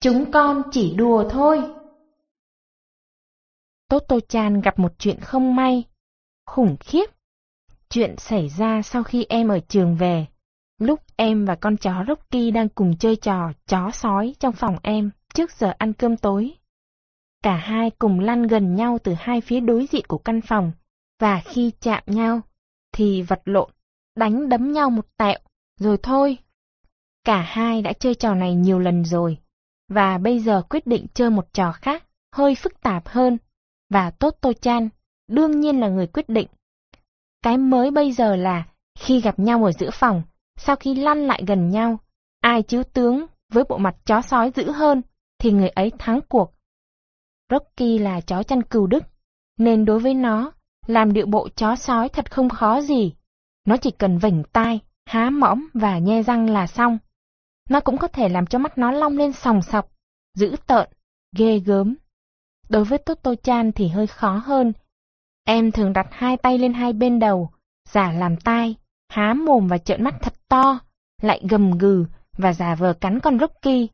Chúng con chỉ đùa thôi. Totto-chan gặp một chuyện không may, khủng khiếp. Chuyện xảy ra sau khi em ở trường về, lúc em và con chó Rocky đang cùng chơi trò chó sói trong phòng em trước giờ ăn cơm tối. Cả hai cùng lăn gần nhau từ hai phía đối diện của căn phòng, và khi chạm nhau, thì vật lộn, đánh đấm nhau một tẹo, rồi thôi. Cả hai đã chơi trò này nhiều lần rồi, và bây giờ quyết định chơi một trò khác, hơi phức tạp hơn, và Totto-chan đương nhiên là người quyết định. Cái mới bây giờ là, khi gặp nhau ở giữa phòng, sau khi lăn lại gần nhau, ai chiếu tướng với bộ mặt chó sói dữ hơn, thì người ấy thắng cuộc. Rocky là chó chăn cừu Đức, nên đối với nó, làm điệu bộ chó sói thật không khó gì. Nó chỉ cần vểnh tai, há mõm và nhe răng là xong. Nó cũng có thể làm cho mắt nó long lên sòng sọc, dữ tợn, ghê gớm. Đối với Totto-chan thì hơi khó hơn. Em thường đặt hai tay lên hai bên đầu, giả làm tai, há mồm và trợn mắt thật to, lại gầm gừ và giả vờ cắn con Rocky.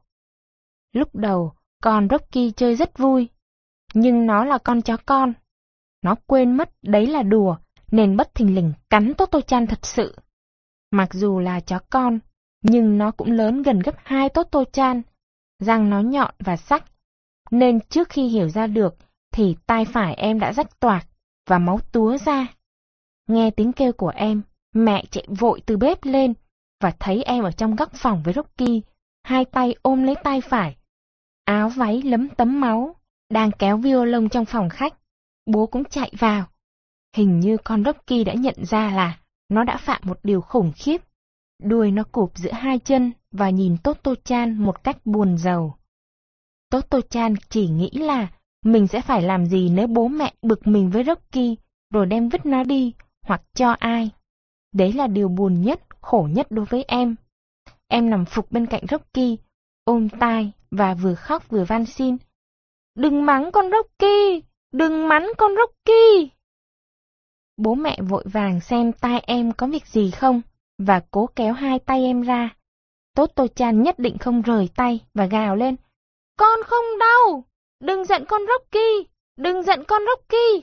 Lúc đầu, con Rocky chơi rất vui, nhưng nó là con chó con. Nó quên mất đấy là đùa, nên bất thình lình cắn Totto-chan thật sự. Mặc dù là chó con, nhưng nó cũng lớn gần gấp 2 Totto-chan, răng nó nhọn và sắc, nên trước khi hiểu ra được thì tai phải em đã rách toạc và máu túa ra. Nghe tiếng kêu của em, mẹ chạy vội từ bếp lên và thấy em ở trong góc phòng với Rocky, hai tay ôm lấy tai phải, áo váy lấm tấm máu, đang kéo violon trong phòng khách. Bố cũng chạy vào. Hình như con Rocky đã nhận ra là nó đã phạm một điều khủng khiếp. Đuôi nó cụp giữa hai chân và nhìn Totto-chan một cách buồn rầu. Totto-chan chỉ nghĩ là mình sẽ phải làm gì nếu bố mẹ bực mình với Rocky rồi đem vứt nó đi hoặc cho ai. Đấy là điều buồn nhất, khổ nhất đối với em. Em nằm phục bên cạnh Rocky, ôm tai và vừa khóc vừa van xin. Đừng mắng con Rocky! Đừng mắng con Rocky! Bố mẹ vội vàng xem tai em có việc gì không và cố kéo hai tay em ra. Totto-chan nhất định không rời tay và gào lên. Con không đau! Đừng giận con Rocky! Đừng giận con Rocky!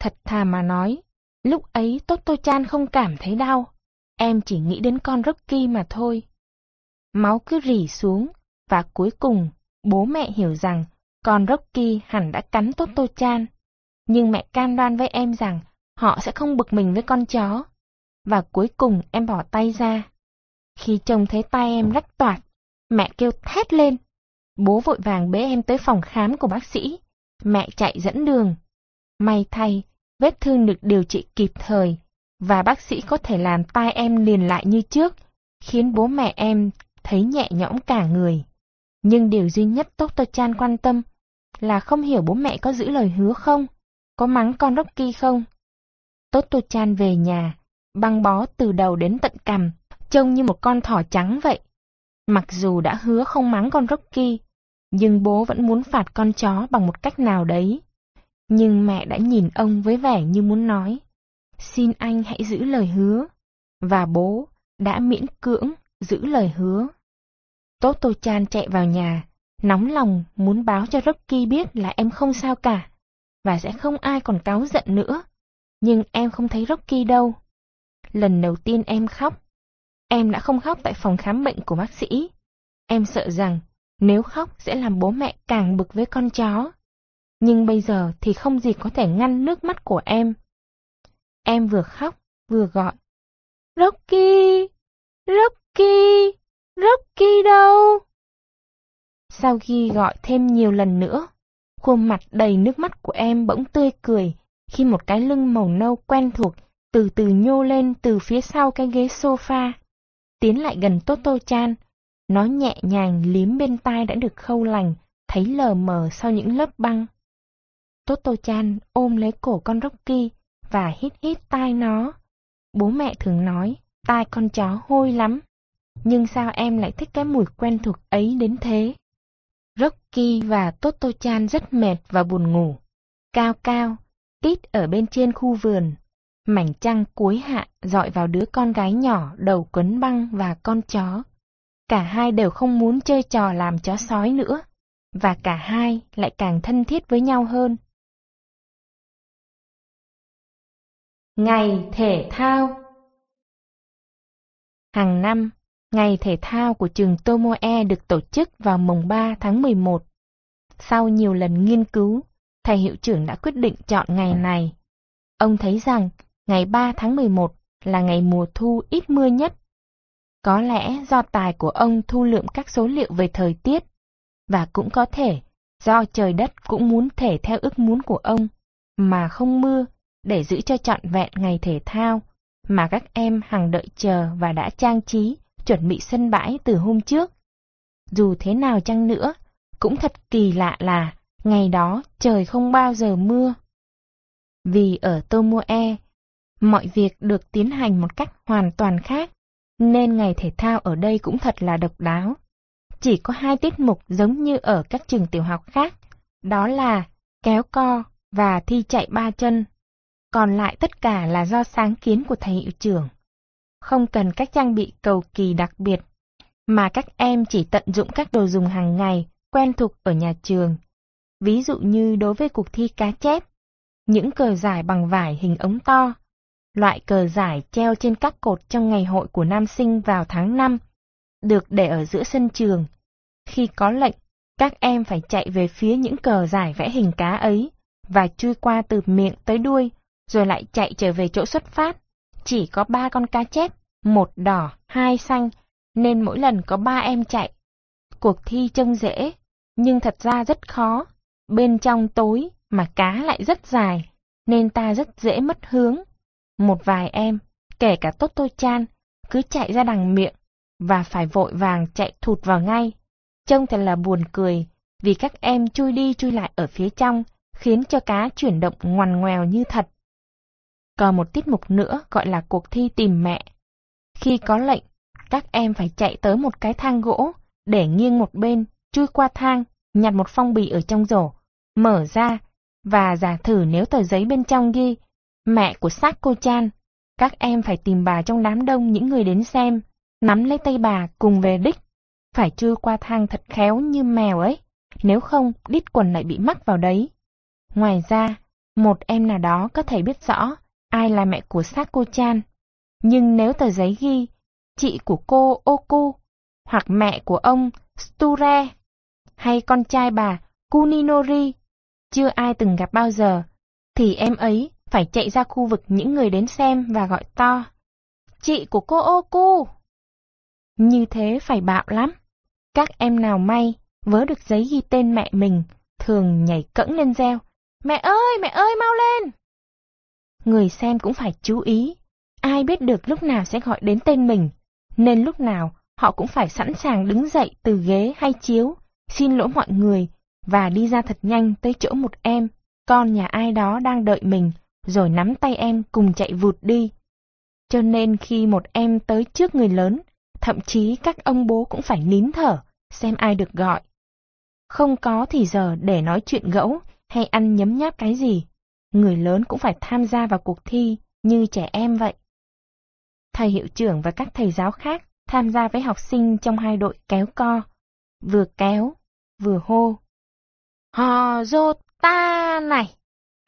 Thật thà mà nói, lúc ấy Totto-chan không cảm thấy đau. Em chỉ nghĩ đến con Rocky mà thôi. Máu cứ rỉ xuống và cuối cùng bố mẹ hiểu rằng con Rocky hẳn đã cắn Totto-chan, nhưng mẹ cam đoan với em rằng họ sẽ không bực mình với con chó. Và cuối cùng em bỏ tay ra. Khi trông thấy tay em rách toạc, mẹ kêu thét lên. Bố vội vàng bế em tới phòng khám của bác sĩ. Mẹ chạy dẫn đường. May thay, vết thương được điều trị kịp thời, và bác sĩ có thể làm tai em liền lại như trước, khiến bố mẹ em thấy nhẹ nhõm cả người. Nhưng điều duy nhất Totto-chan quan tâm là không hiểu bố mẹ có giữ lời hứa không, có mắng con Rocky không. Totto-chan về nhà, băng bó từ đầu đến tận cằm, trông như một con thỏ trắng vậy. Mặc dù đã hứa không mắng con Rocky, nhưng bố vẫn muốn phạt con chó bằng một cách nào đấy. Nhưng mẹ đã nhìn ông với vẻ như muốn nói, xin anh hãy giữ lời hứa, và bố đã miễn cưỡng giữ lời hứa. Totto-chan chạy vào nhà, nóng lòng muốn báo cho Rocky biết là em không sao cả, và sẽ không ai còn cáu giận nữa. Nhưng em không thấy Rocky đâu. Lần đầu tiên em khóc. Em đã không khóc tại phòng khám bệnh của bác sĩ. Em sợ rằng nếu khóc sẽ làm bố mẹ càng bực với con chó. Nhưng bây giờ thì không gì có thể ngăn nước mắt của em. Em vừa khóc vừa gọi. Rocky! Rocky! Rocky đâu? Sau khi gọi thêm nhiều lần nữa, khuôn mặt đầy nước mắt của em bỗng tươi cười khi một cái lưng màu nâu quen thuộc từ từ nhô lên từ phía sau cái ghế sofa, tiến lại gần Totto-chan. Nó nhẹ nhàng liếm bên tai đã được khâu lành, thấy lờ mờ sau những lớp băng. Totto-chan ôm lấy cổ con Rocky và hít hít tai nó. Bố mẹ thường nói tai con chó hôi lắm, nhưng sao em lại thích cái mùi quen thuộc ấy đến thế? Rocky và Totto-chan rất mệt và buồn ngủ. Cao cao, tít ở bên trên khu vườn, mảnh trăng cuối hạ dọi vào đứa con gái nhỏ đầu quấn băng và con chó. Cả hai đều không muốn chơi trò làm chó sói nữa, và cả hai lại càng thân thiết với nhau hơn. Ngày thể thao. Hàng năm, ngày thể thao của trường Tomoe được tổ chức vào mùng 3 tháng 11. Sau nhiều lần nghiên cứu, thầy hiệu trưởng đã quyết định chọn ngày này. Ông thấy rằng ngày 3 tháng 11 là ngày mùa thu ít mưa nhất. Có lẽ do tài của ông thu lượm các số liệu về thời tiết, và cũng có thể do trời đất cũng muốn thể theo ước muốn của ông mà không mưa, để giữ cho trọn vẹn ngày thể thao mà các em hằng đợi chờ và đã trang trí, chuẩn bị sân bãi từ hôm trước. Dù thế nào chăng nữa, cũng thật kỳ lạ là ngày đó trời không bao giờ mưa. Vì ở Tomoe, mọi việc được tiến hành một cách hoàn toàn khác, nên ngày thể thao ở đây cũng thật là độc đáo. Chỉ có hai tiết mục giống như ở các trường tiểu học khác, đó là kéo co và thi chạy ba chân. Còn lại tất cả là do sáng kiến của thầy hiệu trưởng. Không cần các trang bị cầu kỳ đặc biệt, mà các em chỉ tận dụng các đồ dùng hàng ngày quen thuộc ở nhà trường. Ví dụ như đối với cuộc thi cá chép, những cờ giải bằng vải hình ống to, loại cờ giải treo trên các cột trong ngày hội của nam sinh vào tháng 5, được để ở giữa sân trường. Khi có lệnh, các em phải chạy về phía những cờ giải vẽ hình cá ấy và chui qua từ miệng tới đuôi, rồi lại chạy trở về chỗ xuất phát. Chỉ có 3 con cá chép, 1 đỏ, 2 xanh, nên mỗi lần có 3 em chạy. Cuộc thi trông dễ, nhưng thật ra rất khó. Bên trong tối mà cá lại rất dài, nên ta rất dễ mất hướng. Một vài em, kể cả Totto-chan, cứ chạy ra đằng miệng và phải vội vàng chạy thụt vào ngay. Trông thật là buồn cười, vì các em chui đi chui lại ở phía trong, khiến cho cá chuyển động ngoằn ngoèo như thật. Còn một tiết mục nữa gọi là cuộc thi tìm mẹ. Khi có lệnh, các em phải chạy tới một cái thang gỗ, để nghiêng một bên, chui qua thang, nhặt một phong bì ở trong rổ, mở ra và giả thử nếu tờ giấy bên trong ghi mẹ của Sako-chan, các em phải tìm bà trong đám đông những người đến xem, nắm lấy tay bà cùng về đích. Phải chui qua thang thật khéo như mèo ấy, nếu không đít quần lại bị mắc vào đấy. Ngoài ra, một em nào đó có thể biết rõ ai là mẹ của Sako-chan, nhưng nếu tờ giấy ghi chị của cô Oku, hoặc mẹ của ông Sture, hay con trai bà Kuninori, chưa ai từng gặp bao giờ, thì em ấy phải chạy ra khu vực những người đến xem và gọi to: chị của cô Oku! Như thế phải bạo lắm. Các em nào may vớ được giấy ghi tên mẹ mình thường nhảy cẫng lên reo: mẹ ơi mau lên! Người xem cũng phải chú ý, ai biết được lúc nào sẽ gọi đến tên mình, nên lúc nào họ cũng phải sẵn sàng đứng dậy từ ghế hay chiếu, xin lỗi mọi người và đi ra thật nhanh tới chỗ một em, con nhà ai đó đang đợi mình, rồi nắm tay em cùng chạy vụt đi. Cho nên khi một em tới trước người lớn, thậm chí các ông bố cũng phải nín thở, xem ai được gọi. Không có thì giờ để nói chuyện gẫu hay ăn nhấm nháp cái gì. Người lớn cũng phải tham gia vào cuộc thi như trẻ em vậy. Thầy hiệu trưởng và các thầy giáo khác tham gia với học sinh trong hai đội kéo co, vừa kéo, vừa hô: hò rốt ta này,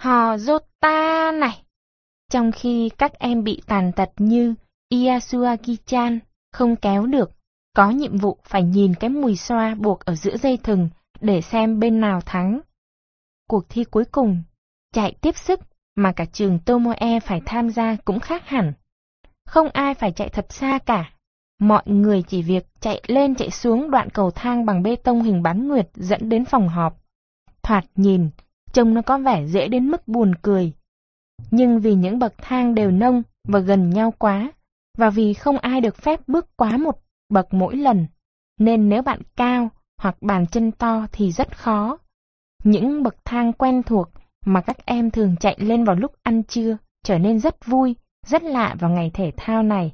hò rốt ta này. Trong khi các em bị tàn tật như Yasuaki-chan không kéo được, có nhiệm vụ phải nhìn cái mùi xoa buộc ở giữa dây thừng để xem bên nào thắng. Cuộc thi cuối cùng, chạy tiếp sức, mà cả trường Tomoe phải tham gia cũng khác hẳn. Không ai phải chạy thật xa cả. Mọi người chỉ việc chạy lên chạy xuống đoạn cầu thang bằng bê tông hình bán nguyệt dẫn đến phòng họp. Thoạt nhìn, trông nó có vẻ dễ đến mức buồn cười. Nhưng vì những bậc thang đều nông và gần nhau quá, và vì không ai được phép bước quá một bậc mỗi lần, nên nếu bạn cao hoặc bàn chân to thì rất khó. Những bậc thang quen thuộc mà các em thường chạy lên vào lúc ăn trưa trở nên rất vui, rất lạ vào ngày thể thao này.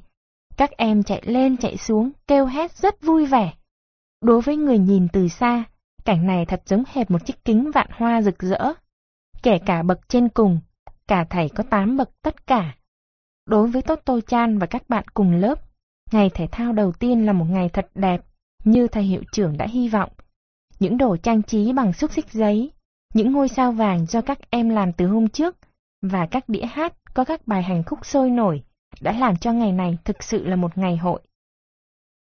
Các em chạy lên chạy xuống, kêu hét rất vui vẻ. Đối với người nhìn từ xa, cảnh này thật giống hệt một chiếc kính vạn hoa rực rỡ. Kể cả bậc trên cùng, cả thầy có 8 bậc tất cả. Đối với Totto-chan và các bạn cùng lớp, ngày thể thao đầu tiên là một ngày thật đẹp, như thầy hiệu trưởng đã hy vọng. Những đồ trang trí bằng xúc xích giấy, những ngôi sao vàng do các em làm từ hôm trước, và các đĩa hát có các bài hành khúc sôi nổi đã làm cho ngày này thực sự là một ngày hội.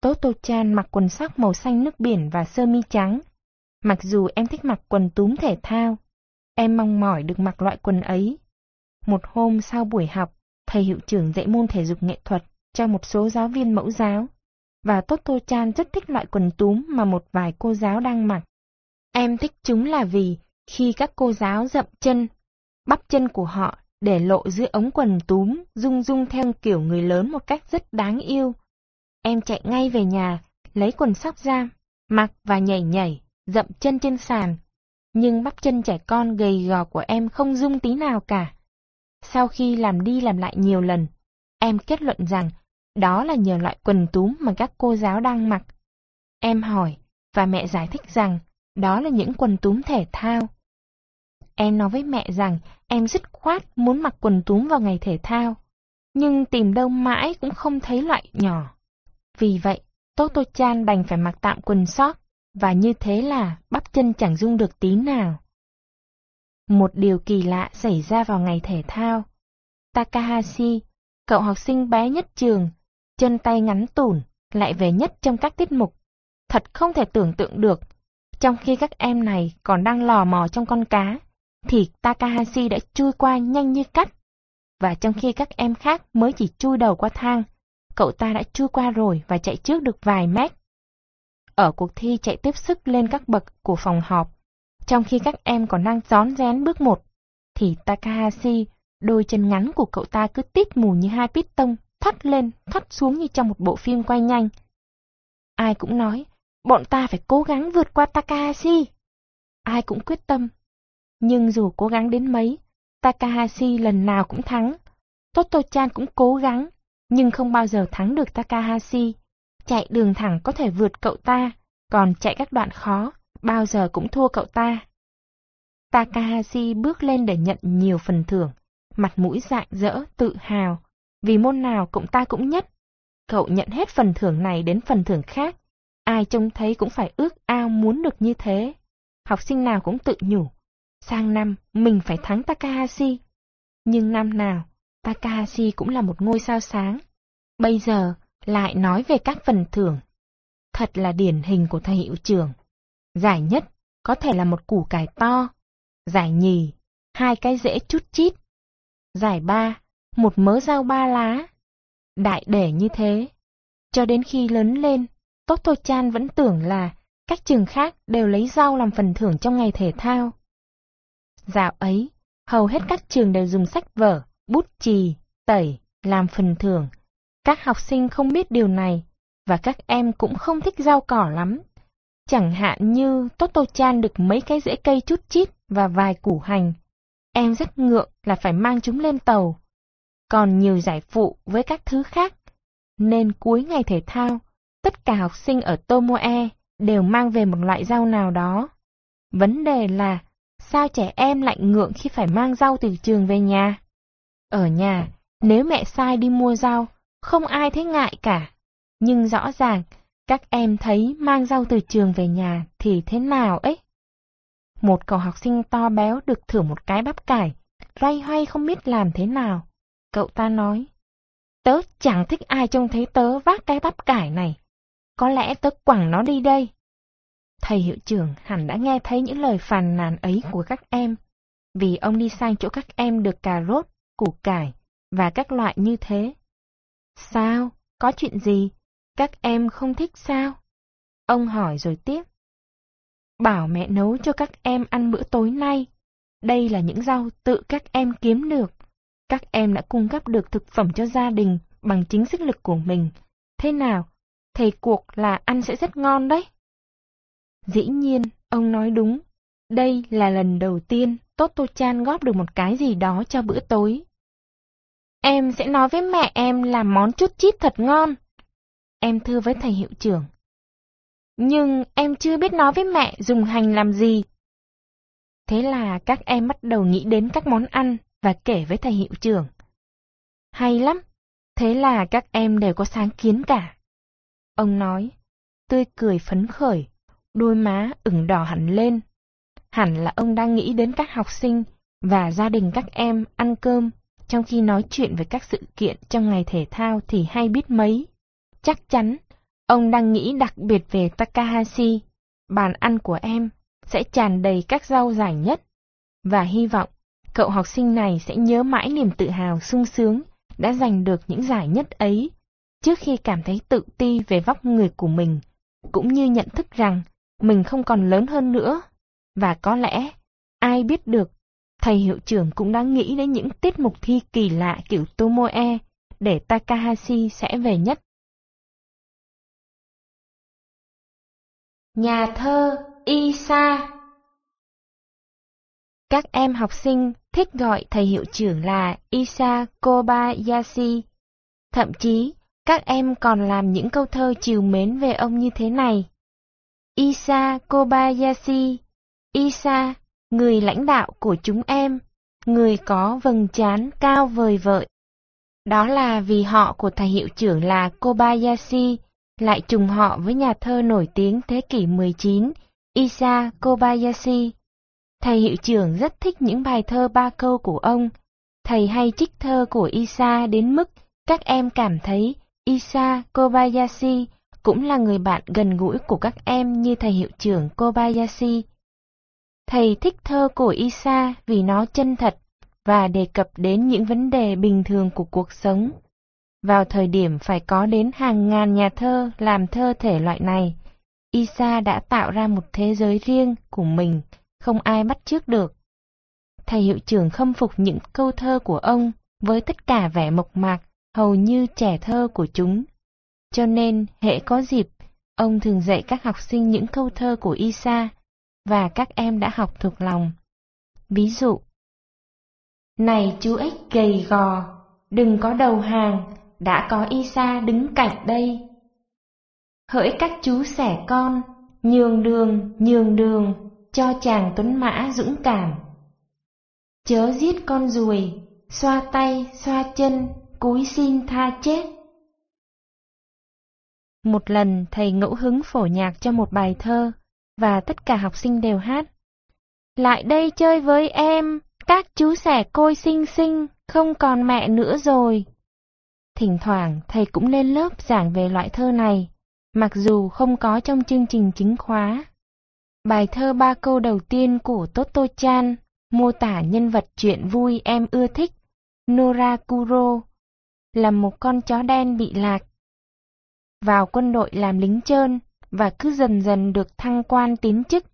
Totto-chan mặc quần sóc màu xanh nước biển và sơ mi trắng. Mặc dù em thích mặc quần túm thể thao, em mong mỏi được mặc loại quần ấy. Một hôm sau buổi học, thầy hiệu trưởng dạy môn thể dục nghệ thuật cho một số giáo viên mẫu giáo, và Totto-chan rất thích loại quần túm mà một vài cô giáo đang mặc. Em thích chúng là vì khi các cô giáo dậm chân, bắp chân của họ để lộ dưới ống quần túm rung rung theo kiểu người lớn một cách rất đáng yêu. Em chạy ngay về nhà, lấy quần sóc ra, mặc và nhảy nhảy, dậm chân trên sàn. Nhưng bắp chân trẻ con gầy gò của em không rung tí nào cả. Sau khi làm đi làm lại nhiều lần, em kết luận rằng đó là nhờ loại quần túm mà các cô giáo đang mặc. Em hỏi, và mẹ giải thích rằng đó là những quần túm thể thao. Em nói với mẹ rằng em dứt khoát muốn mặc quần túm vào ngày thể thao, nhưng tìm đâu mãi cũng không thấy loại nhỏ. Vì vậy, Totto-chan đành phải mặc tạm quần sót, và như thế là bắp chân chẳng rung được tí nào. Một điều kỳ lạ xảy ra vào ngày thể thao. Takahashi, cậu học sinh bé nhất trường, chân tay ngắn tủn, lại về nhất trong các tiết mục. Thật không thể tưởng tượng được, trong khi các em này còn đang lò mò trong con cá, thì Takahashi đã chui qua nhanh như cắt. Và trong khi các em khác mới chỉ chui đầu qua thang, cậu ta đã chui qua rồi và chạy trước được vài mét. Ở cuộc thi chạy tiếp sức lên các bậc của phòng họp, trong khi các em còn đang rón rén bước một, thì Takahashi, đôi chân ngắn của cậu ta cứ tít mù như hai pít tông, thoắt lên, thoắt xuống như trong một bộ phim quay nhanh. Ai cũng nói, bọn ta phải cố gắng vượt qua Takahashi. Ai cũng quyết tâm. Nhưng dù cố gắng đến mấy, Takahashi lần nào cũng thắng. Totto-chan cũng cố gắng, nhưng không bao giờ thắng được Takahashi. Chạy đường thẳng có thể vượt cậu ta, còn chạy các đoạn khó, bao giờ cũng thua cậu ta. Takahashi bước lên để nhận nhiều phần thưởng, mặt mũi rạng rỡ, tự hào, vì môn nào cậu ta cũng nhất. Cậu nhận hết phần thưởng này đến phần thưởng khác, ai trông thấy cũng phải ước ao muốn được như thế. Học sinh nào cũng tự nhủ, sang năm mình phải thắng Takahashi. Nhưng năm nào, Takahashi cũng là một ngôi sao sáng. Bây giờ, lại nói về các phần thưởng. Thật là điển hình của thầy hiệu trưởng. Giải nhất có thể là một củ cải to. Giải nhì, hai cái rễ chút chít. Giải ba, một mớ rau ba lá. Đại để như thế. Cho đến khi lớn lên, Totto-chan vẫn tưởng là các trường khác đều lấy rau làm phần thưởng trong ngày thể thao. Dạo ấy, hầu hết các trường đều dùng sách vở, bút chì, tẩy làm phần thưởng. Các học sinh không biết điều này, và các em cũng không thích rau cỏ lắm. Chẳng hạn như Totto-chan được mấy cái rễ cây chút chít và vài củ hành. Em rất ngượng là phải mang chúng lên tàu. Còn nhiều giải phụ với các thứ khác. Nên cuối ngày thể thao, tất cả học sinh ở Tomoe đều mang về một loại rau nào đó. Vấn đề là, sao trẻ em lại ngượng khi phải mang rau từ trường về nhà? Ở nhà, nếu mẹ sai đi mua rau, không ai thấy ngại cả. Nhưng rõ ràng, các em thấy mang rau từ trường về nhà thì thế nào ấy? Một cậu học sinh to béo được thưởng một cái bắp cải, loay hoay không biết làm thế nào. Cậu ta nói, tớ chẳng thích ai trông thấy tớ vác cái bắp cải này. Có lẽ tớ quẳng nó đi đây. Thầy hiệu trưởng hẳn đã nghe thấy những lời phàn nàn ấy của các em, vì ông đi sang chỗ các em được cà rốt, củ cải và các loại như thế. Sao? Có chuyện gì? Các em không thích sao? Ông hỏi rồi tiếp. Bảo mẹ nấu cho các em ăn bữa tối nay. Đây là những rau tự các em kiếm được. Các em đã cung cấp được thực phẩm cho gia đình bằng chính sức lực của mình. Thế nào? Thầy cuộc là ăn sẽ rất ngon đấy. Dĩ nhiên, ông nói đúng. Đây là lần đầu tiên Totto-chan góp được một cái gì đó cho bữa tối. Em sẽ nói với mẹ em làm món chút chít thật ngon. Em thưa với thầy hiệu trưởng. Nhưng em chưa biết nói với mẹ dùng hành làm gì. Thế là các em bắt đầu nghĩ đến các món ăn và kể với thầy hiệu trưởng. Hay lắm, thế là các em đều có sáng kiến cả. Ông nói, tươi cười phấn khởi, đôi má ửng đỏ hẳn lên. Hẳn là ông đang nghĩ đến các học sinh và gia đình các em ăn cơm, trong khi nói chuyện về các sự kiện trong ngày thể thao thì hay biết mấy. Chắc chắn, ông đang nghĩ đặc biệt về Takahashi. Bàn ăn của em sẽ tràn đầy các rau giải nhất. Và hy vọng, cậu học sinh này sẽ nhớ mãi niềm tự hào sung sướng đã giành được những giải nhất ấy, trước khi cảm thấy tự ti về vóc người của mình, cũng như nhận thức rằng mình không còn lớn hơn nữa. Và có lẽ, ai biết được, thầy hiệu trưởng cũng đã nghĩ đến những tiết mục thi kỳ lạ kiểu Tomoe để Takahashi sẽ về nhất. Nhà thơ Issa. Các em học sinh thích gọi thầy hiệu trưởng là Issa Kobayashi. Thậm chí, các em còn làm những câu thơ trìu mến về ông như thế này. Issa Kobayashi, Issa, người lãnh đạo của chúng em, người có vầng trán cao vời vợi. Đó là vì họ của thầy hiệu trưởng là Kobayashi, lại trùng họ với nhà thơ nổi tiếng thế kỷ 19, Issa Kobayashi. Thầy hiệu trưởng rất thích những bài thơ ba câu của ông. Thầy hay trích thơ của Issa đến mức các em cảm thấy Issa Kobayashi cũng là người bạn gần gũi của các em như thầy hiệu trưởng Kobayashi. Thầy thích thơ của Issa vì nó chân thật và đề cập đến những vấn đề bình thường của cuộc sống. Vào thời điểm phải có đến hàng ngàn nhà thơ làm thơ thể loại này, Issa đã tạo ra một thế giới riêng của mình, không ai bắt chước được. Thầy hiệu trưởng khâm phục những câu thơ của ông với tất cả vẻ mộc mạc, hầu như trẻ thơ của chúng. Cho nên, hễ có dịp, ông thường dạy các học sinh những câu thơ của Issa, và các em đã học thuộc lòng. Ví dụ: Này chú ếch gầy gò, đừng có đầu hàng, đã có Issa đứng cạnh đây. Hỡi các chú sẻ con, nhường đường, cho chàng tuấn mã dũng cảm. Chớ giết con ruồi, xoa tay, xoa chân, cúi xin tha chết. Một lần thầy ngẫu hứng phổ nhạc cho một bài thơ, và tất cả học sinh đều hát. Lại đây chơi với em, các chú sẻ côi xinh xinh, không còn mẹ nữa rồi. Thỉnh thoảng thầy cũng lên lớp giảng về loại thơ này, mặc dù không có trong chương trình chính khóa. Bài thơ ba câu đầu tiên của Totto-chan mô tả nhân vật chuyện vui em ưa thích, Norakuro, là một con chó đen bị lạc. Vào quân đội làm lính trơn và cứ dần dần được thăng quan tiến chức,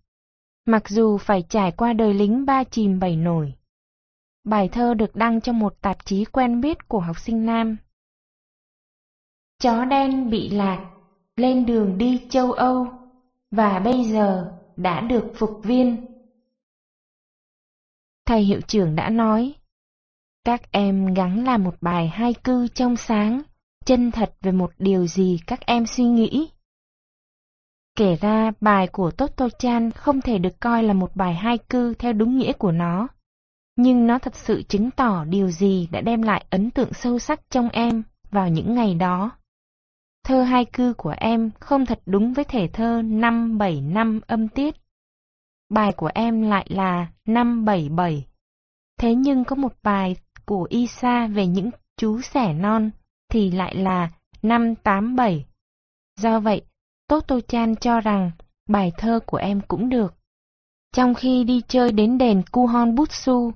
mặc dù phải trải qua đời lính ba chìm bảy nổi. Bài thơ được đăng trong một tạp chí quen biết của học sinh nam. Chó đen bị lạc, lên đường đi châu Âu, và bây giờ đã được phục viên. Thầy hiệu trưởng đã nói, các em gắng làm một bài haiku cư trong sáng, chân thật về một điều gì các em suy nghĩ. Kể ra, bài của Totto-chan không thể được coi là một bài haiku theo đúng nghĩa của nó, nhưng nó thật sự chứng tỏ điều gì đã đem lại ấn tượng sâu sắc trong em vào những ngày đó. Thơ haiku của em không thật đúng với thể thơ 575 âm tiết. Bài của em lại là 577. Thế nhưng có một bài của Issa về những chú sẻ non thì lại là 587. Do vậy, Totto-chan cho rằng bài thơ của em cũng được. Trong khi đi chơi đến đền Kuhon Butsu,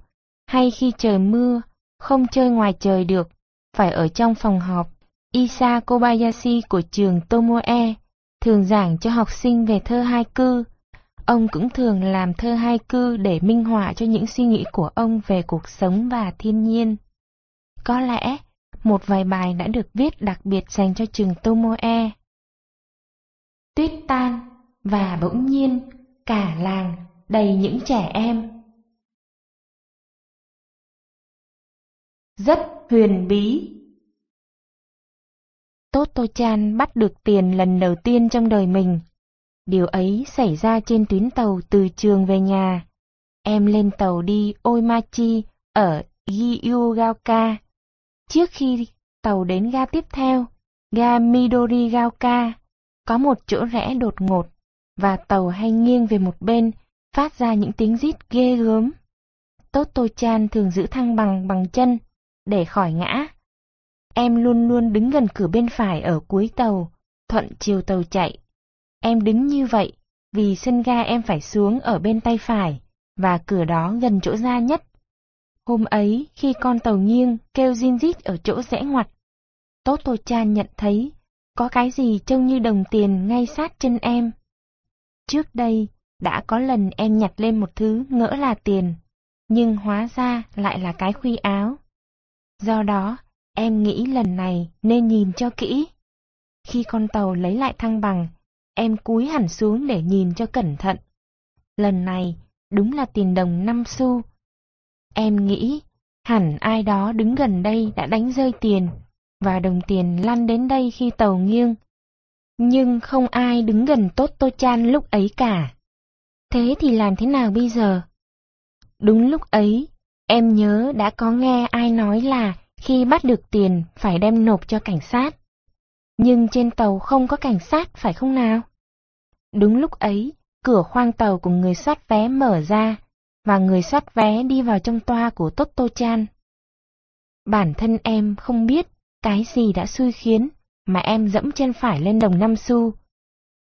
hay khi trời mưa, không chơi ngoài trời được, phải ở trong phòng họp, Issa Kobayashi của trường Tomoe thường giảng cho học sinh về thơ haiku. Ông cũng thường làm thơ haiku để minh họa cho những suy nghĩ của ông về cuộc sống và thiên nhiên. Có lẽ, một vài bài đã được viết đặc biệt dành cho trường Tomoe. Tuyết tan, và bỗng nhiên, cả làng đầy những trẻ em. Rất huyền bí. Totto-chan bắt được tiền lần đầu tiên trong đời mình. Điều ấy xảy ra trên tuyến tàu từ trường về nhà. Em lên tàu đi Oimachi ở Jiyūgaoka. Trước khi tàu đến ga tiếp theo, ga Midorigaoka, có một chỗ rẽ đột ngột, và tàu hay nghiêng về một bên, phát ra những tiếng rít ghê gớm. Totto-chan thường giữ thăng bằng bằng chân, để khỏi ngã. Em luôn luôn đứng gần cửa bên phải ở cuối tàu, thuận chiều tàu chạy. Em đứng như vậy, vì sân ga em phải xuống ở bên tay phải, và cửa đó gần chỗ ra nhất. Hôm ấy, khi con tàu nghiêng kêu rin rít ở chỗ rẽ ngoặt, Totto-chan nhận thấy có cái gì trông như đồng tiền ngay sát chân em. Trước đây, đã có lần em nhặt lên một thứ ngỡ là tiền, nhưng hóa ra lại là cái khuy áo. Do đó, em nghĩ lần này nên nhìn cho kỹ. Khi con tàu lấy lại thăng bằng, em cúi hẳn xuống để nhìn cho cẩn thận. Lần này, đúng là tiền đồng 5 xu. Em nghĩ, hẳn ai đó đứng gần đây đã đánh rơi tiền, và đồng tiền lăn đến đây khi tàu nghiêng. Nhưng không ai đứng gần Totto-chan lúc ấy cả. Thế thì làm thế nào bây giờ? Đúng lúc ấy, em nhớ đã có nghe ai nói là khi bắt được tiền phải đem nộp cho cảnh sát. Nhưng trên tàu không có cảnh sát, phải không nào? Đúng lúc ấy, cửa khoang tàu của người soát vé mở ra, và người soát vé đi vào trong toa của Totto-chan. Bản thân em không biết cái gì đã xui khiến mà em dẫm chân phải lên đồng 5 xu.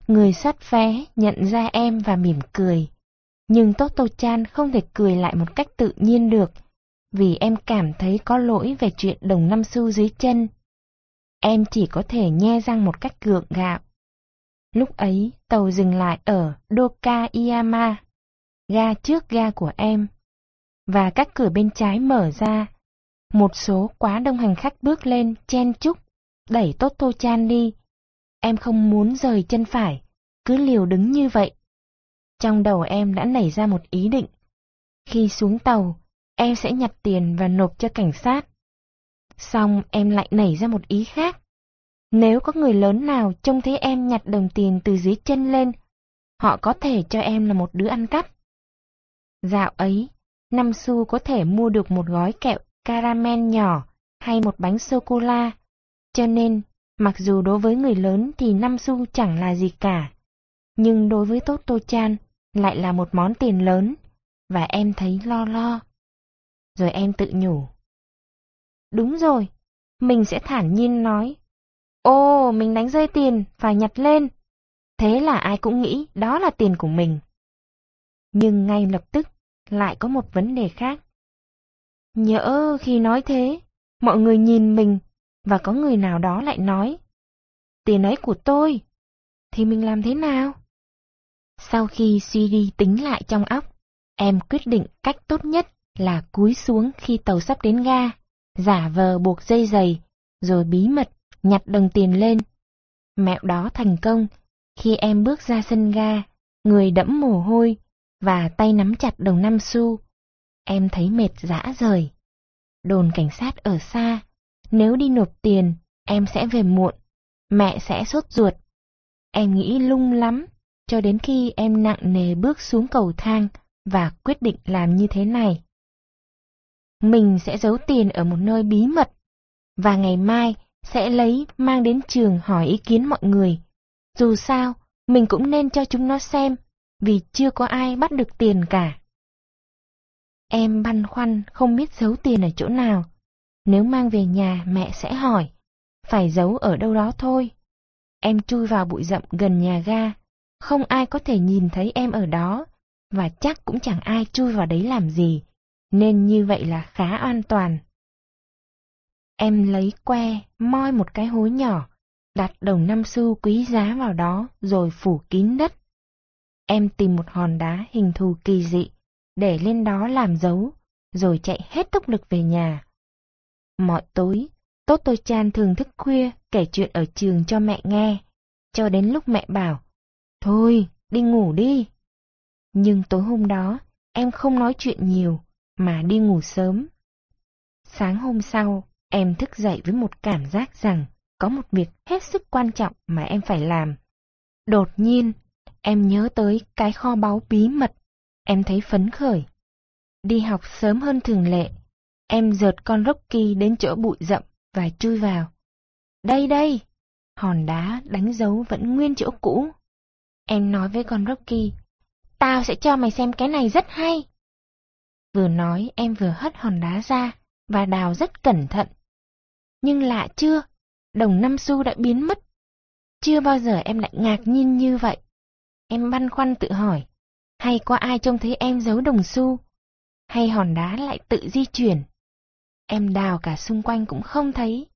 Người soát vé nhận ra em và mỉm cười. Nhưng Totto-chan không thể cười lại một cách tự nhiên được, vì em cảm thấy có lỗi về chuyện đồng 5 xu dưới chân. Em chỉ có thể nhe răng một cách gượng gạo. Lúc ấy, tàu dừng lại ở Dokaiyama, ga trước ga của em, và các cửa bên trái mở ra. Một số quá đông hành khách bước lên chen chúc, đẩy Totto-chan đi. Em không muốn rời chân phải, cứ liều đứng như vậy. Trong đầu em đã nảy ra một ý định. Khi xuống tàu, em sẽ nhặt tiền và nộp cho cảnh sát. Xong em lại nảy ra một ý khác. Nếu có người lớn nào trông thấy em nhặt đồng tiền từ dưới chân lên, họ có thể cho em là một đứa ăn cắp. Dạo ấy, 5 xu có thể mua được một gói kẹo caramel nhỏ hay một bánh sô-cô-la. Cho nên, mặc dù đối với người lớn thì 5 xu chẳng là gì cả, nhưng đối với Totto-chan lại là một món tiền lớn, và em thấy lo lo. Rồi em tự nhủ. Đúng rồi, mình sẽ thản nhiên nói, ô, mình đánh rơi tiền, phải nhặt lên. Thế là ai cũng nghĩ đó là tiền của mình. Nhưng ngay lập tức lại có một vấn đề khác. Nhỡ khi nói thế, mọi người nhìn mình, và có người nào đó lại nói, tiền ấy của tôi, thì mình làm thế nào? Sau khi suy đi tính lại trong óc, em quyết định cách tốt nhất là cúi xuống khi tàu sắp đến ga, giả vờ buộc dây giày, rồi bí mật nhặt đồng tiền lên. Mẹo đó thành công. Khi em bước ra sân ga, người đẫm mồ hôi, và tay nắm chặt đồng 5 xu, em thấy mệt rã rời. Đồn cảnh sát ở xa, nếu đi nộp tiền, em sẽ về muộn, mẹ sẽ sốt ruột. Em nghĩ lung lắm, cho đến khi em nặng nề bước xuống cầu thang và quyết định làm như thế này. Mình sẽ giấu tiền ở một nơi bí mật, và ngày mai sẽ lấy mang đến trường hỏi ý kiến mọi người. Dù sao, mình cũng nên cho chúng nó xem, vì chưa có ai bắt được tiền cả. Em băn khoăn không biết giấu tiền ở chỗ nào. Nếu mang về nhà mẹ sẽ hỏi, phải giấu ở đâu đó thôi. Em chui vào bụi rậm gần nhà ga, không ai có thể nhìn thấy em ở đó, và chắc cũng chẳng ai chui vào đấy làm gì, nên như vậy là khá an toàn. Em lấy que, moi một cái hố nhỏ, đặt đồng 5 xu quý giá vào đó rồi phủ kín đất. Em tìm một hòn đá hình thù kỳ dị, để lên đó làm dấu, rồi chạy hết tốc lực về nhà. Mọi tối, Totto-chan thường thức khuya kể chuyện ở trường cho mẹ nghe, cho đến lúc mẹ bảo, thôi, đi ngủ đi. Nhưng tối hôm đó, em không nói chuyện nhiều, mà đi ngủ sớm. Sáng hôm sau, em thức dậy với một cảm giác rằng có một việc hết sức quan trọng mà em phải làm. Đột nhiên, em nhớ tới cái kho báu bí mật, em thấy phấn khởi. Đi học sớm hơn thường lệ, em dợt con Rocky đến chỗ bụi rậm và chui vào. Đây đây, Hòn đá đánh dấu vẫn nguyên chỗ cũ. Em nói với con Rocky, tao sẽ cho mày xem cái này rất hay. Vừa nói em vừa hất hòn đá ra và đào rất cẩn thận. Nhưng lạ chưa, đồng 5 xu đã biến mất. Chưa bao giờ em lại ngạc nhiên như vậy. Em băn khoăn tự hỏi, hay có ai trông thấy em giấu đồng xu, hay hòn đá lại tự di chuyển. Em đào cả xung quanh cũng không thấy.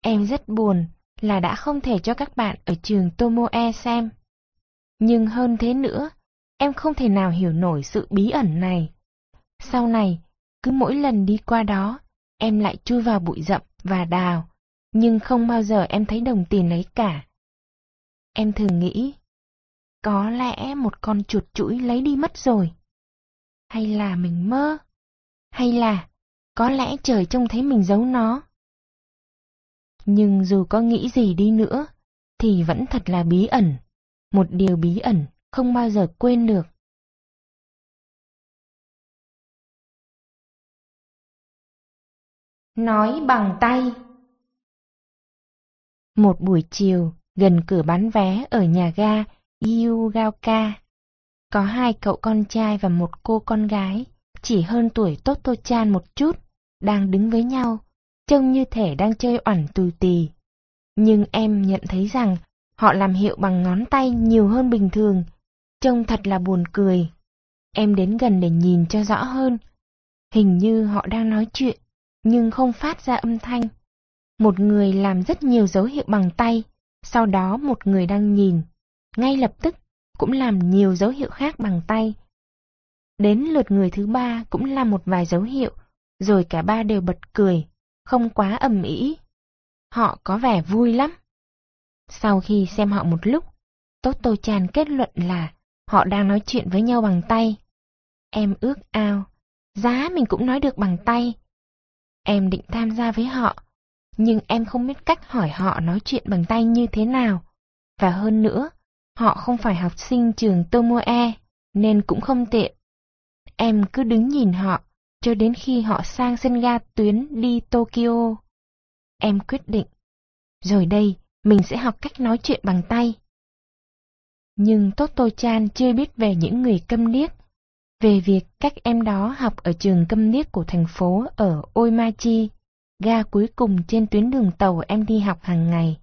Em rất buồn là đã không thể cho các bạn ở trường Tomoe xem. Nhưng hơn thế nữa, em không thể nào hiểu nổi sự bí ẩn này. Sau này, cứ mỗi lần đi qua đó, em lại chui vào bụi rậm và đào, nhưng không bao giờ em thấy đồng tiền ấy cả. Em thường nghĩ, có lẽ một con chuột chũi lấy đi mất rồi. Hay là mình mơ, hay là có lẽ trời trông thấy mình giấu nó. Nhưng dù có nghĩ gì đi nữa, thì vẫn thật là bí ẩn, một điều bí ẩn không bao giờ quên được. Nói bằng tay. Một buổi chiều, gần cửa bán vé ở nhà ga Jiyūgaoka, có 2 cậu con trai và một cô con gái, chỉ hơn tuổi Totto-chan một chút, đang đứng với nhau, trông như thể đang chơi oẳn tù tì. Nhưng em nhận thấy rằng họ làm hiệu bằng ngón tay nhiều hơn bình thường, trông thật là buồn cười. Em đến gần để nhìn cho rõ hơn. Hình như họ đang nói chuyện, nhưng không phát ra âm thanh. Một người làm rất nhiều dấu hiệu bằng tay, sau đó một người đang nhìn, ngay lập tức cũng làm nhiều dấu hiệu khác bằng tay. Đến lượt người thứ 3 cũng làm một vài dấu hiệu, rồi cả 3 đều bật cười, không quá ầm ĩ. Họ có vẻ vui lắm. Sau khi xem họ một lúc, Totto-chan kết luận là họ đang nói chuyện với nhau bằng tay. Em ước ao, giá mình cũng nói được bằng tay. Em định tham gia với họ, nhưng em không biết cách hỏi họ nói chuyện bằng tay như thế nào. Và hơn nữa, họ không phải học sinh trường Tomoe, nên cũng không tiện. Em cứ đứng nhìn họ, cho đến khi họ sang sân ga tuyến đi Tokyo. Em quyết định, rồi đây, mình sẽ học cách nói chuyện bằng tay. Nhưng Totto-chan chưa biết về những người câm điếc, về việc các em đó học ở trường câm điếc của thành phố ở Oimachi, ga cuối cùng trên tuyến đường tàu em đi học hàng ngày.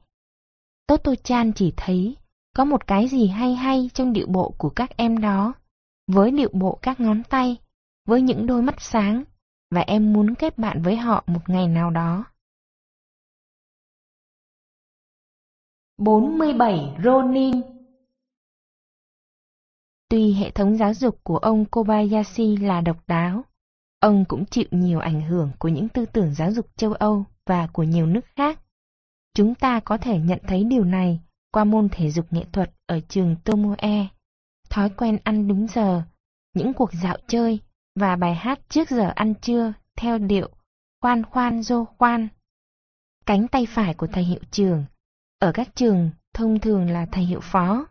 Totto-chan chỉ thấy có một cái gì hay hay trong điệu bộ của các em đó, với điệu bộ các ngón tay, với những đôi mắt sáng, và em muốn kết bạn với họ một ngày nào đó. 47 Ronin. Tuy hệ thống giáo dục của ông Kobayashi là độc đáo, ông cũng chịu nhiều ảnh hưởng của những tư tưởng giáo dục châu Âu và của nhiều nước khác. Chúng ta có thể nhận thấy điều này qua môn thể dục nghệ thuật ở trường Tomoe, thói quen ăn đúng giờ, những cuộc dạo chơi và bài hát trước giờ ăn trưa theo điệu khoan khoan dô khoan. Cánh tay phải của thầy hiệu trưởng, ở các trường thông thường là thầy hiệu phó,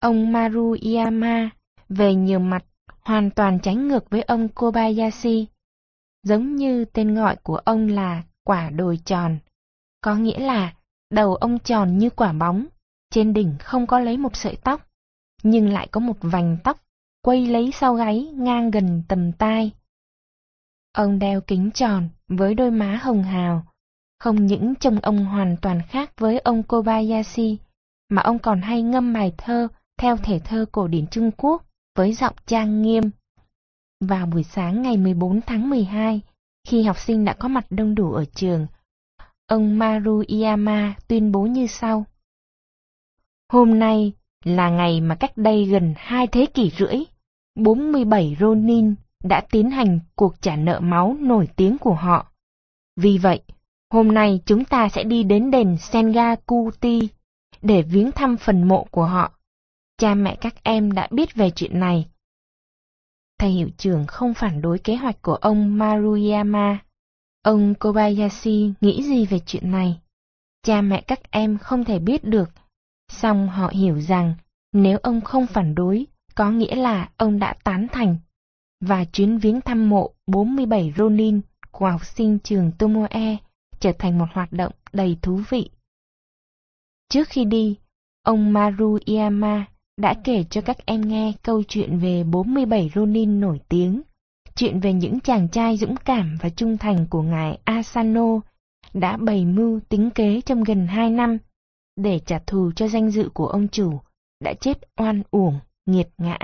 ông Maruyama, về nhiều mặt hoàn toàn trái ngược với ông Kobayashi. Giống như tên gọi của ông là quả đồi tròn, có nghĩa là đầu ông tròn như quả bóng, trên đỉnh không có lấy một sợi tóc, nhưng lại có một vành tóc quay lấy sau gáy ngang gần tầm tai. Ông đeo kính tròn với đôi má hồng hào. Không những trông ông hoàn toàn khác với ông Kobayashi, mà ông còn hay ngâm bài thơ theo thể thơ cổ điển Trung Quốc với giọng trang nghiêm. Vào buổi sáng ngày 14 tháng 12, khi học sinh đã có mặt đông đủ ở trường, ông Maruyama tuyên bố như sau. Hôm nay là ngày mà cách đây gần 2 thế kỷ rưỡi, 47 Ronin đã tiến hành cuộc trả nợ máu nổi tiếng của họ. Vì vậy, hôm nay chúng ta sẽ đi đến đền Sengaku-ji để viếng thăm phần mộ của họ. Cha mẹ các em đã biết về chuyện này. Thầy hiệu trưởng không phản đối kế hoạch của ông Maruyama. Ông Kobayashi nghĩ gì về chuyện này? Cha mẹ các em không thể biết được. Song họ hiểu rằng nếu ông không phản đối, có nghĩa là ông đã tán thành. Và chuyến viếng thăm mộ 47 Ronin của học sinh trường Tomoe trở thành một hoạt động đầy thú vị. Trước khi đi, ông Maruyama đã kể cho các em nghe câu chuyện về 47 Ronin nổi tiếng, chuyện về những chàng trai dũng cảm và trung thành của ngài Asano đã bày mưu tính kế trong gần 2 năm để trả thù cho danh dự của ông chủ đã chết oan uổng, nghiệt ngã.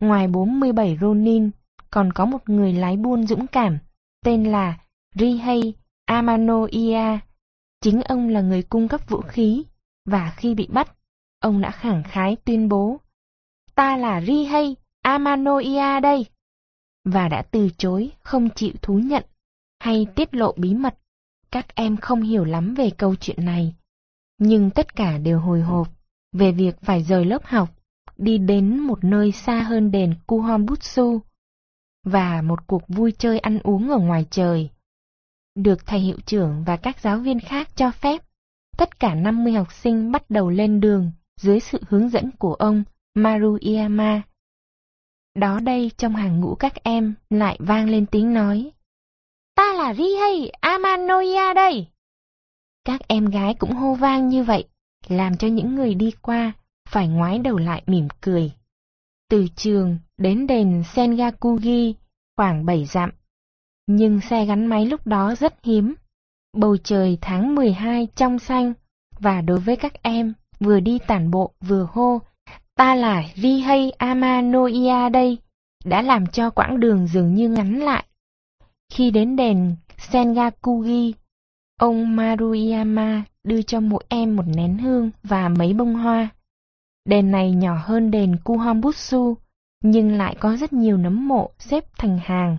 Ngoài 47 Ronin, còn có một người lái buôn dũng cảm tên là Rihei Amanoya. Chính ông là người cung cấp vũ khí, và khi bị bắt, ông đã khẳng khái tuyên bố: "Ta là Rihei Amanoya đây", và đã từ chối không chịu thú nhận hay tiết lộ bí mật. Các em không hiểu lắm về câu chuyện này, nhưng tất cả đều hồi hộp về việc phải rời lớp học, đi đến một nơi xa hơn đền Kuhon Butsu và một cuộc vui chơi ăn uống ở ngoài trời. Được thầy hiệu trưởng và các giáo viên khác cho phép, tất cả 50 học sinh bắt đầu lên đường dưới sự hướng dẫn của ông Maruyama. Đó đây trong hàng ngũ các em lại vang lên tiếng nói: "Ta là Rihei Amanoya đây!" Các em gái cũng hô vang như vậy, làm cho những người đi qua phải ngoái đầu lại mỉm cười. Từ trường đến đền Sengaku-ji khoảng 7 dặm, nhưng xe gắn máy lúc đó rất hiếm. Bầu trời tháng 12 trong xanh, và đối với các em vừa đi tản bộ vừa hô "Ta là Rihei Amanoya đây" đã làm cho quãng đường dường như ngắn lại. Khi đến đền Sengaku-ji, ông Maruyama đưa cho mỗi em một nén hương và mấy bông hoa. Đền này nhỏ hơn đền Kuhon Butsu, nhưng lại có rất nhiều nấm mộ xếp thành hàng.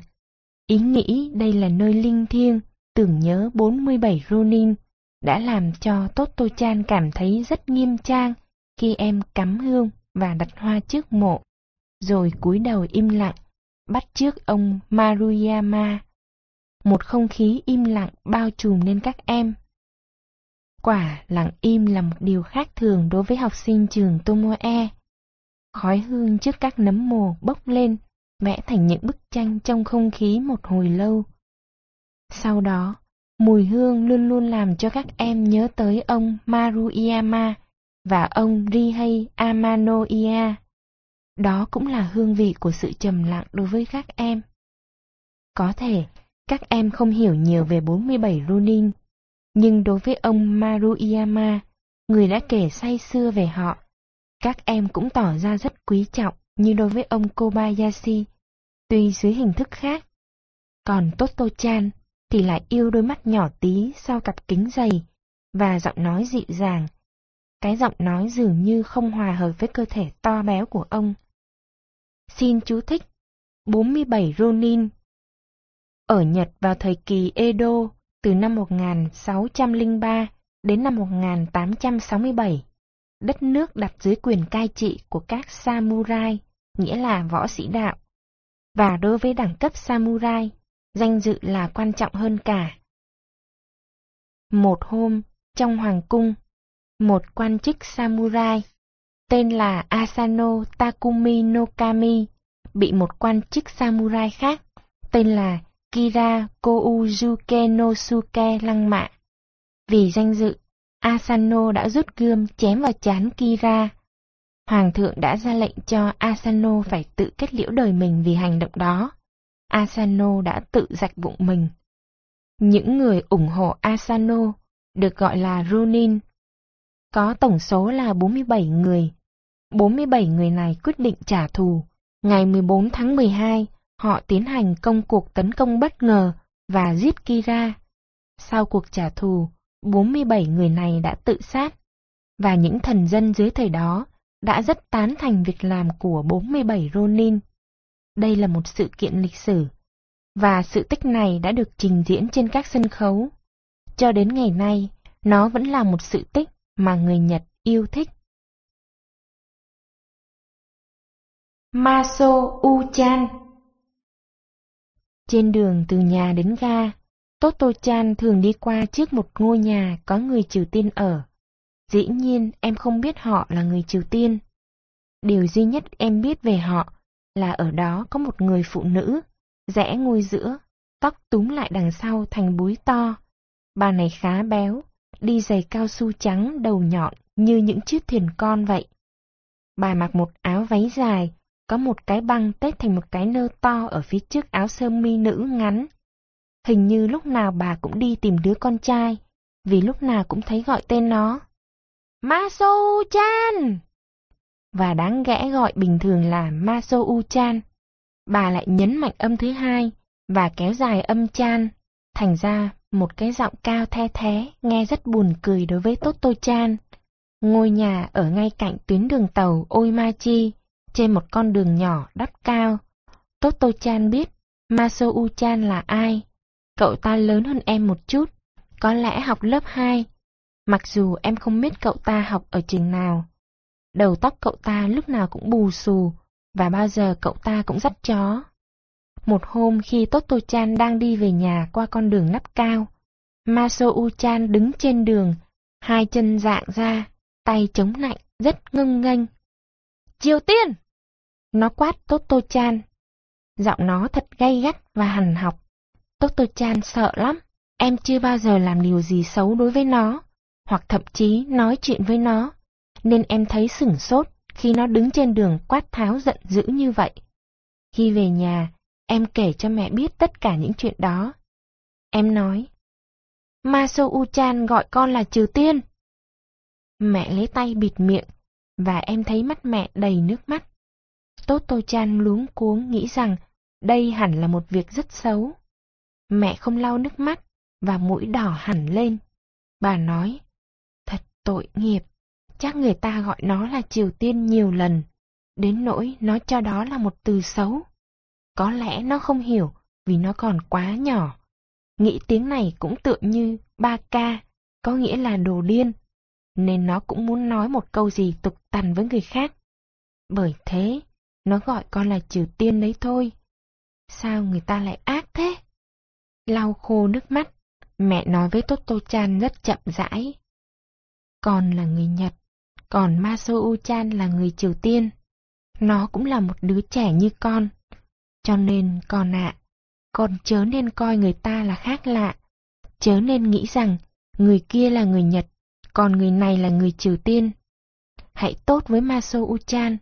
Ý nghĩ đây là nơi linh thiêng, tưởng nhớ 47 Ronin đã làm cho Totto-chan cảm thấy rất nghiêm trang khi em cắm hương và đặt hoa trước mộ, rồi cúi đầu im lặng, bắt chước ông Maruyama. Một không khí im lặng bao trùm lên các em. Quả lặng im là một điều khác thường đối với học sinh trường Tomoe. Khói hương trước các nấm mồ bốc lên, vẽ thành những bức tranh trong không khí một hồi lâu. Sau đó, mùi hương luôn luôn làm cho các em nhớ tới ông Maruyama và ông Rihei Amanoya. Đó cũng là hương vị của sự trầm lặng đối với các em. Có thể các em không hiểu nhiều về 47 Ronin, nhưng đối với ông Maruyama, người đã kể say sưa về họ, các em cũng tỏ ra rất quý trọng như đối với ông Kobayashi, tuy dưới hình thức khác. Còn Totto-chan thì lại yêu đôi mắt nhỏ tí sau cặp kính dày và giọng nói dịu dàng. Cái giọng nói dường như không hòa hợp với cơ thể to béo của ông. Xin chú thích: 47 Ronin. Ở Nhật vào thời kỳ Edo, từ năm 1603 đến năm 1867, đất nước đặt dưới quyền cai trị của các samurai, nghĩa là võ sĩ đạo. Và đối với đẳng cấp samurai, danh dự là quan trọng hơn cả. Một hôm, trong hoàng cung, một quan chức samurai tên là Asano Takumi no Kami bị một quan chức samurai khác tên là Kira Kouzuke no Suke lăng mạ. Vì danh dự, Asano đã rút gươm chém vào trán Kira. Hoàng thượng đã ra lệnh cho Asano phải tự kết liễu đời mình vì hành động đó. Asano đã tự rạch bụng mình. Những người ủng hộ Asano được gọi là Ronin. Có tổng số là 47 người. 47 người này quyết định trả thù. Ngày 14 tháng 12, họ tiến hành công cuộc tấn công bất ngờ và giết Kira. Sau cuộc trả thù, 47 người này đã tự sát, và những thần dân dưới thời đó đã rất tán thành việc làm của 47 Ronin. Đây là một sự kiện lịch sử, và sự tích này đã được trình diễn trên các sân khấu. Cho đến ngày nay, nó vẫn là một sự tích mà người Nhật yêu thích. Masao-chan. Trên đường từ nhà đến ga, Totto-chan thường đi qua trước một ngôi nhà có người Triều Tiên ở. Dĩ nhiên em không biết họ là người Triều Tiên. Điều duy nhất em biết về họ là ở đó có một người phụ nữ, rẽ ngôi giữa, tóc túm lại đằng sau thành búi to. Bà này khá béo, đi giày cao su trắng đầu nhọn như những chiếc thuyền con vậy. Bà mặc một áo váy dài, có một cái băng tết thành một cái nơ to ở phía trước áo sơ mi nữ ngắn. Hình như lúc nào bà cũng đi tìm đứa con trai, vì lúc nào cũng thấy gọi tên nó. Masao-chan! Và đáng ghẽ gọi bình thường là Masao-chan. Bà lại nhấn mạnh âm thứ hai, và kéo dài âm chan, thành ra một cái giọng cao the thé nghe rất buồn cười đối với Totto-chan. Ngôi nhà ở ngay cạnh tuyến đường tàu Oimachi, trên một con đường nhỏ đắp cao. Totto-chan biết Masao-chan là ai. Cậu ta lớn hơn em một chút, có lẽ học lớp 2, mặc dù em không biết cậu ta học ở trường nào. Đầu tóc cậu ta lúc nào cũng bù xù, và bao giờ cậu ta cũng dắt chó. Một hôm khi Totto-chan đang đi về nhà qua con đường nắp cao, Masao-chan đứng trên đường, hai chân dạng ra, tay chống nạnh, rất ngông nghênh. "Triều Tiên!" Nó quát Totto-chan. Giọng nó thật gay gắt và hằn học. Totto-chan sợ lắm, em chưa bao giờ làm điều gì xấu đối với nó, hoặc thậm chí nói chuyện với nó, nên em thấy sửng sốt khi nó đứng trên đường quát tháo giận dữ như vậy. Khi về nhà, em kể cho mẹ biết tất cả những chuyện đó. Em nói, Masao-chan gọi con là Triều Tiên. Mẹ lấy tay bịt miệng, và em thấy mắt mẹ đầy nước mắt. Totto-chan luống cuống nghĩ rằng đây hẳn là một việc rất xấu. Mẹ không lau nước mắt, và mũi đỏ hẳn lên. Bà nói, thật tội nghiệp, chắc người ta gọi nó là Triều Tiên nhiều lần, đến nỗi nó cho đó là một từ xấu. Có lẽ nó không hiểu, vì nó còn quá nhỏ. Nghĩ tiếng này cũng tựa như ba ca, có nghĩa là đồ điên, nên nó cũng muốn nói một câu gì tục tằn với người khác. Bởi thế, nó gọi con là Triều Tiên đấy thôi. Sao người ta lại ác thế? Lau khô nước mắt, mẹ nói với Totto-chan rất chậm rãi. Con là người Nhật, còn Masao-chan là người Triều Tiên. Nó cũng là một đứa trẻ như con. Cho nên con ạ, con chớ nên coi người ta là khác lạ. Chớ nên nghĩ rằng người kia là người Nhật, còn người này là người Triều Tiên. Hãy tốt với Masao-chan.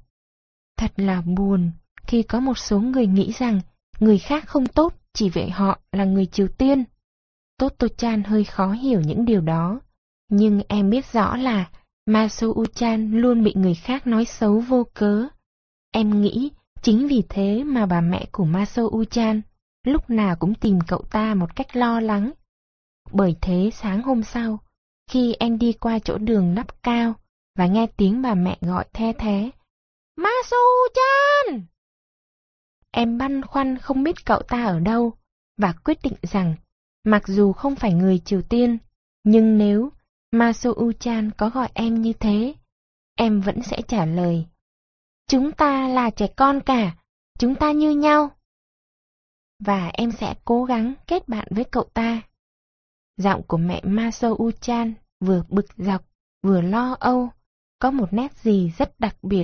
Thật là buồn khi có một số người nghĩ rằng người khác không tốt chỉ vì họ là người Triều Tiên. Totto-chan hơi khó hiểu những điều đó, nhưng em biết rõ là Masao-chan luôn bị người khác nói xấu vô cớ. Em nghĩ chính vì thế mà bà mẹ của Masao-chan lúc nào cũng tìm cậu ta một cách lo lắng. Bởi thế sáng hôm sau, khi em đi qua chỗ đường nắp cao và nghe tiếng bà mẹ gọi the thé, Masao-chan! Em băn khoăn không biết cậu ta ở đâu, và quyết định rằng mặc dù không phải người Triều Tiên, nhưng nếu Masao-chan có gọi em như thế, em vẫn sẽ trả lời, chúng ta là trẻ con cả, chúng ta như nhau. Và em sẽ cố gắng kết bạn với cậu ta. Giọng của mẹ Masao-chan vừa bực dọc, vừa lo âu, có một nét gì rất đặc biệt,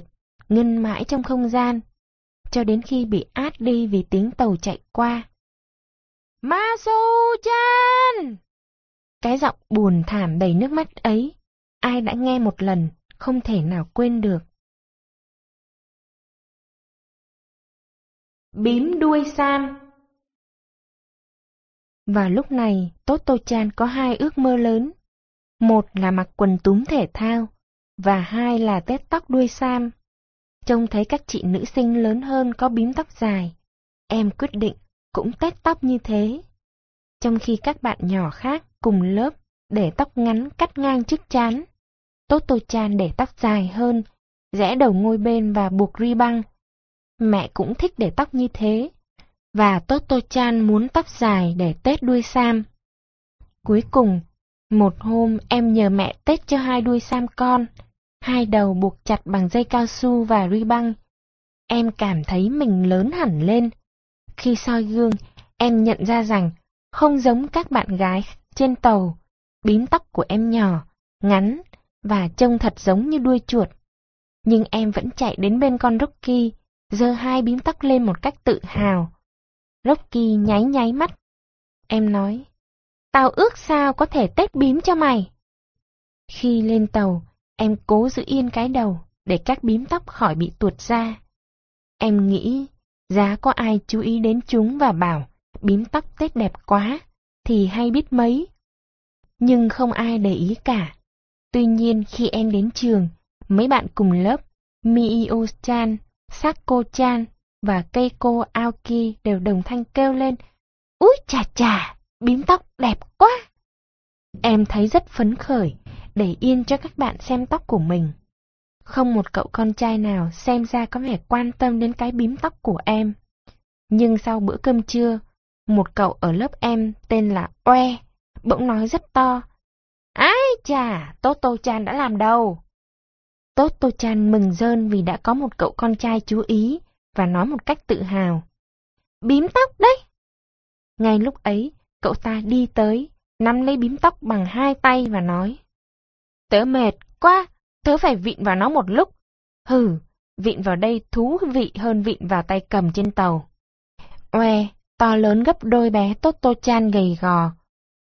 ngân mãi trong không gian, cho đến khi bị át đi vì tiếng tàu chạy qua. Masao-chan! Cái giọng buồn thảm đầy nước mắt ấy, ai đã nghe một lần, không thể nào quên được. Bím đuôi Sam. Vào lúc này, Totto-chan có hai ước mơ lớn. Một là mặc quần túm thể thao, và hai là tết tóc đuôi Sam. Trông thấy các chị nữ sinh lớn hơn có bím tóc dài, em quyết định cũng tết tóc như thế. Trong khi các bạn nhỏ khác cùng lớp để tóc ngắn cắt ngang trước trán, Totto-chan để tóc dài hơn, rẽ đầu ngôi bên và buộc ri băng. Mẹ cũng thích để tóc như thế, và Totto-chan muốn tóc dài để tết đuôi Sam. Cuối cùng, một hôm em nhờ mẹ tết cho hai đuôi Sam con, hai đầu buộc chặt bằng dây cao su và ri băng. Em cảm thấy mình lớn hẳn lên. Khi soi gương, em nhận ra rằng không giống các bạn gái trên tàu, bím tóc của em nhỏ, ngắn và trông thật giống như đuôi chuột. Nhưng em vẫn chạy đến bên con Rocky, giơ hai bím tóc lên một cách tự hào. Rocky nháy nháy mắt. Em nói, tao ước sao có thể tết bím cho mày. Khi lên tàu, em cố giữ yên cái đầu để các bím tóc khỏi bị tuột ra. Em nghĩ giá có ai chú ý đến chúng và bảo bím tóc Tết đẹp quá thì hay biết mấy. Nhưng không ai để ý cả. Tuy nhiên khi em đến trường, mấy bạn cùng lớp Mio-chan, Sako-chan và Keiko-aoki đều đồng thanh kêu lên: "Úi chà chà, bím tóc đẹp quá!" Em thấy rất phấn khởi, để yên cho các bạn xem tóc của mình. Không một cậu con trai nào xem ra có vẻ quan tâm đến cái bím tóc của em. Nhưng sau bữa cơm trưa, một cậu ở lớp em tên là Oe bỗng nói rất to: "Ái chà, Totto-chan đã làm đầu." Totto-chan mừng rơn vì đã có một cậu con trai chú ý và nói một cách tự hào: "Bím tóc đấy." Ngay lúc ấy, cậu ta đi tới, nắm lấy bím tóc bằng hai tay và nói: "Tớ mệt quá, tớ phải vịn vào nó một lúc. Hừ, vịn vào đây thú vị hơn vịn vào tay cầm trên tàu." Oe, to lớn gấp đôi bé Totto-chan gầy gò.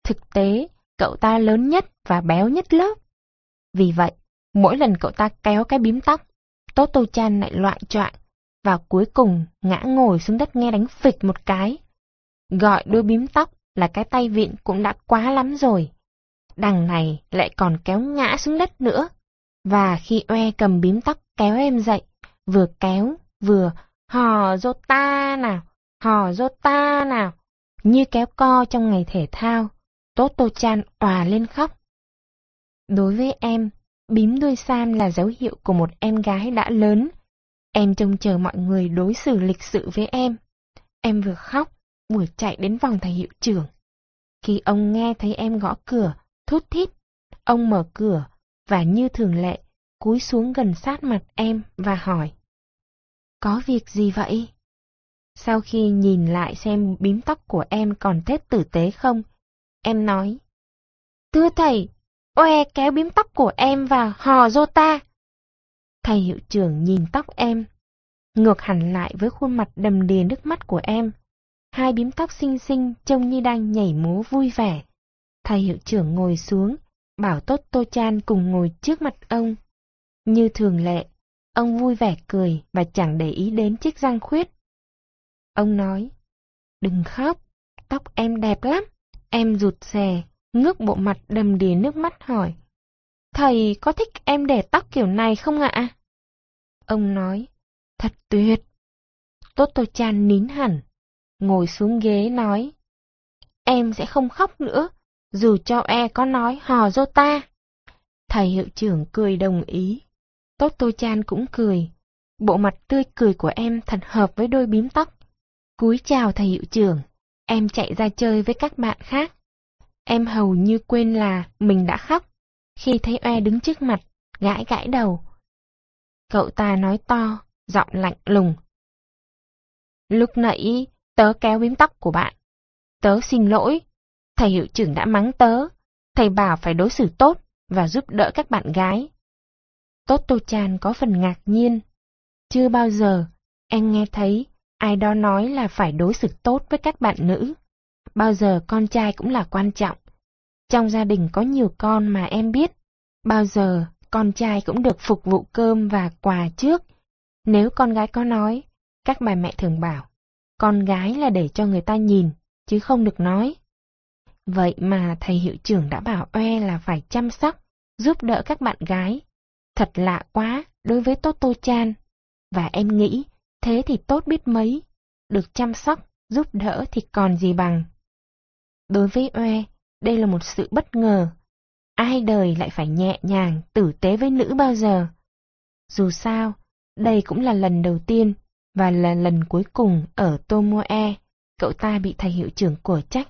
Thực tế, cậu ta lớn nhất và béo nhất lớp. Vì vậy, mỗi lần cậu ta kéo cái bím tóc, Totto-chan lại loạng choạng và cuối cùng ngã ngồi xuống đất nghe đánh phịch một cái. Gọi đôi bím tóc là cái tay vịn cũng đã quá lắm rồi. Đằng này lại còn kéo ngã xuống đất nữa. Và khi Oe cầm bím tóc kéo em dậy, vừa kéo, vừa hò rô ta nào, hò rô ta nào, như kéo co trong ngày thể thao, Totto-chan òa lên khóc. Đối với em, bím đuôi sam là dấu hiệu của một em gái đã lớn. Em trông chờ mọi người đối xử lịch sự với em. Em vừa khóc, vừa chạy đến vòng thầy hiệu trưởng. Khi ông nghe thấy em gõ cửa, thút thít, ông mở cửa và như thường lệ, cúi xuống gần sát mặt em và hỏi: "Có việc gì vậy?" Sau khi nhìn lại xem bím tóc của em còn thết tử tế không, em nói: "Thưa thầy, Oe kéo bím tóc của em và hò rô ta." Thầy hiệu trưởng nhìn tóc em, ngược hẳn lại với khuôn mặt đầm đìa nước mắt của em. Hai bím tóc xinh xinh trông như đang nhảy múa vui vẻ. Thầy hiệu trưởng ngồi xuống, bảo Totto-chan cùng ngồi trước mặt ông. Như thường lệ, ông vui vẻ cười và chẳng để ý đến chiếc răng khuyết. Ông nói: "Đừng khóc, tóc em đẹp lắm." Em rụt rè, ngước bộ mặt đầm đìa nước mắt hỏi: "Thầy có thích em để tóc kiểu này không ạ?" Ông nói: "Thật tuyệt." Totto-chan nín hẳn, ngồi xuống ghế nói: "Em sẽ không khóc nữa, dù cho Oe có nói hò rô ta." Thầy hiệu trưởng cười đồng ý. Totto-chan cũng cười. Bộ mặt tươi cười của em thật hợp với đôi bím tóc. Cúi chào thầy hiệu trưởng, em chạy ra chơi với các bạn khác. Em hầu như quên là mình đã khóc khi thấy Oe đứng trước mặt, gãi gãi đầu. Cậu ta nói to, giọng lạnh lùng: "Lúc nãy tớ kéo bím tóc của bạn. Tớ xin lỗi. Thầy hiệu trưởng đã mắng tớ. Thầy bảo phải đối xử tốt và giúp đỡ các bạn gái." Totto-chan có phần ngạc nhiên. Chưa bao giờ em nghe thấy ai đó nói là phải đối xử tốt với các bạn nữ. Bao giờ con trai cũng là quan trọng. Trong gia đình có nhiều con mà em biết, bao giờ con trai cũng được phục vụ cơm và quà trước. Nếu con gái có nói, các bà mẹ thường bảo con gái là để cho người ta nhìn, chứ không được nói. Vậy mà thầy hiệu trưởng đã bảo Oe là phải chăm sóc, giúp đỡ các bạn gái. Thật lạ quá đối với Totto-chan. Và em nghĩ, thế thì tốt biết mấy. Được chăm sóc, giúp đỡ thì còn gì bằng. Đối với Oe, đây là một sự bất ngờ. Ai đời lại phải nhẹ nhàng, tử tế với nữ bao giờ. Dù sao, đây cũng là lần đầu tiên và là lần cuối cùng ở Tomoe, cậu ta bị thầy hiệu trưởng của trách.